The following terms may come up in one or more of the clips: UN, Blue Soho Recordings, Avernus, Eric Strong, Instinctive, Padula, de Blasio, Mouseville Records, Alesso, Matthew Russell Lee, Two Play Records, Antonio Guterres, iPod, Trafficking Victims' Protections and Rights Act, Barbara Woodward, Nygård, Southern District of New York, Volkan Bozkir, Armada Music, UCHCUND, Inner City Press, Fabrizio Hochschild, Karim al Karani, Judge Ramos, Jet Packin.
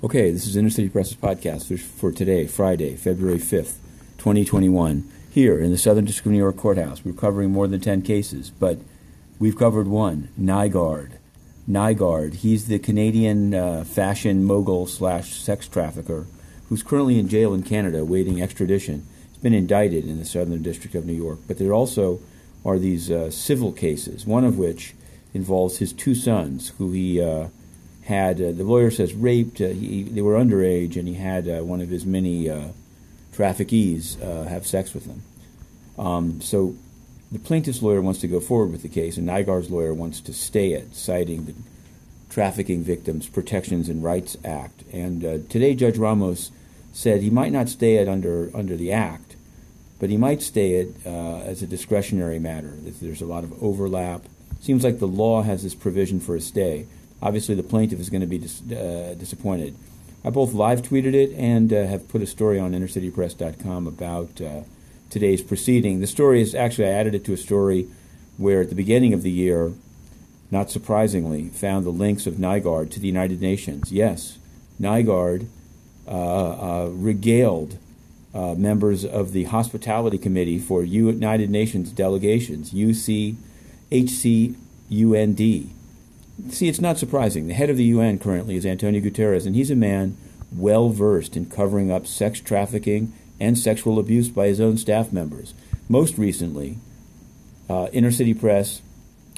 Okay, this is Inner City Press's podcast for today, Friday, February 5th, 2021, here in the Southern District of New York Courthouse. We're covering more than 10 cases, but we've covered one, Nygård. He's the Canadian fashion mogul / sex trafficker who's currently in jail in Canada awaiting extradition. He's been indicted in the Southern District of New York, but there also are these civil cases, one of which involves his two sons, who he... had the lawyer says raped. They were underage, and he had one of his many traffickees have sex with them. So the plaintiff's lawyer wants to go forward with the case, and Nygård's lawyer wants to stay it, citing the Trafficking Victims' Protections and Rights Act. And today, Judge Ramos said he might not stay it under the act, but he might stay it as a discretionary matter. There's a lot of overlap. Seems like the law has this provision for a stay. Obviously, the plaintiff is going to be disappointed. I both live tweeted it and have put a story on innercitypress.com about today's proceeding. The story is actually, I added it to a story where at the beginning of the year, not surprisingly, found the links of Nygård to the United Nations. Yes, Nygård regaled members of the Hospitality Committee for United Nations delegations, UCHCUND. See, it's not surprising. The head of the UN currently is Antonio Guterres, and he's a man well-versed in covering up sex trafficking and sexual abuse by his own staff members. Most recently, Inner City Press,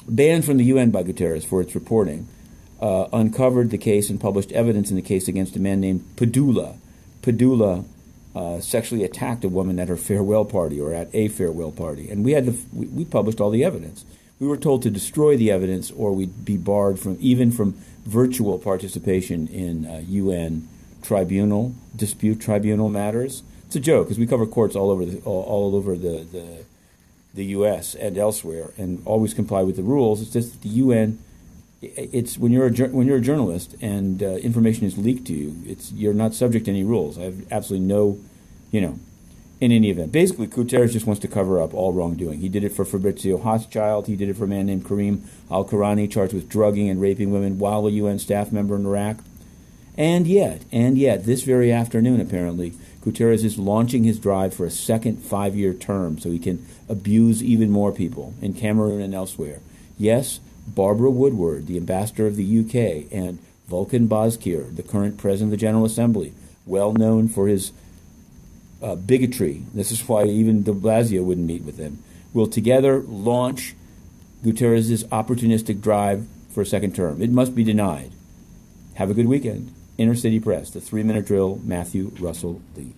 banned from the UN by Guterres for its reporting, uncovered the case and published evidence in the case against a man named Padula. Padula sexually attacked a woman at her farewell party, or at a farewell party, and we published all the evidence. We were told to destroy the evidence, or we'd be barred from virtual participation in UN tribunal dispute tribunal matters. It's a joke because we cover courts all over the U.S. and elsewhere, and always comply with the rules. It's just that the UN. It's when you're a journalist and information is leaked to you, you're not subject to any rules. I have absolutely no, In any event, basically, Guterres just wants to cover up all wrongdoing. He did it for Fabrizio Hochschild. He did it for a man named Karim al Karani, charged with drugging and raping women while a UN staff member in Iraq. And yet, this very afternoon, apparently, Guterres is launching his drive for a second 5-year term so he can abuse even more people in Cameroon and elsewhere. Yes, Barbara Woodward, the ambassador of the UK, and Volkan Bozkir, the current president of the General Assembly, well known for his bigotry. This is why even de Blasio wouldn't meet with him. Will together launch Guterres' opportunistic drive for a second term. It must be denied. Have a good weekend. Inner City Press, the 3-minute drill, Matthew Russell Lee.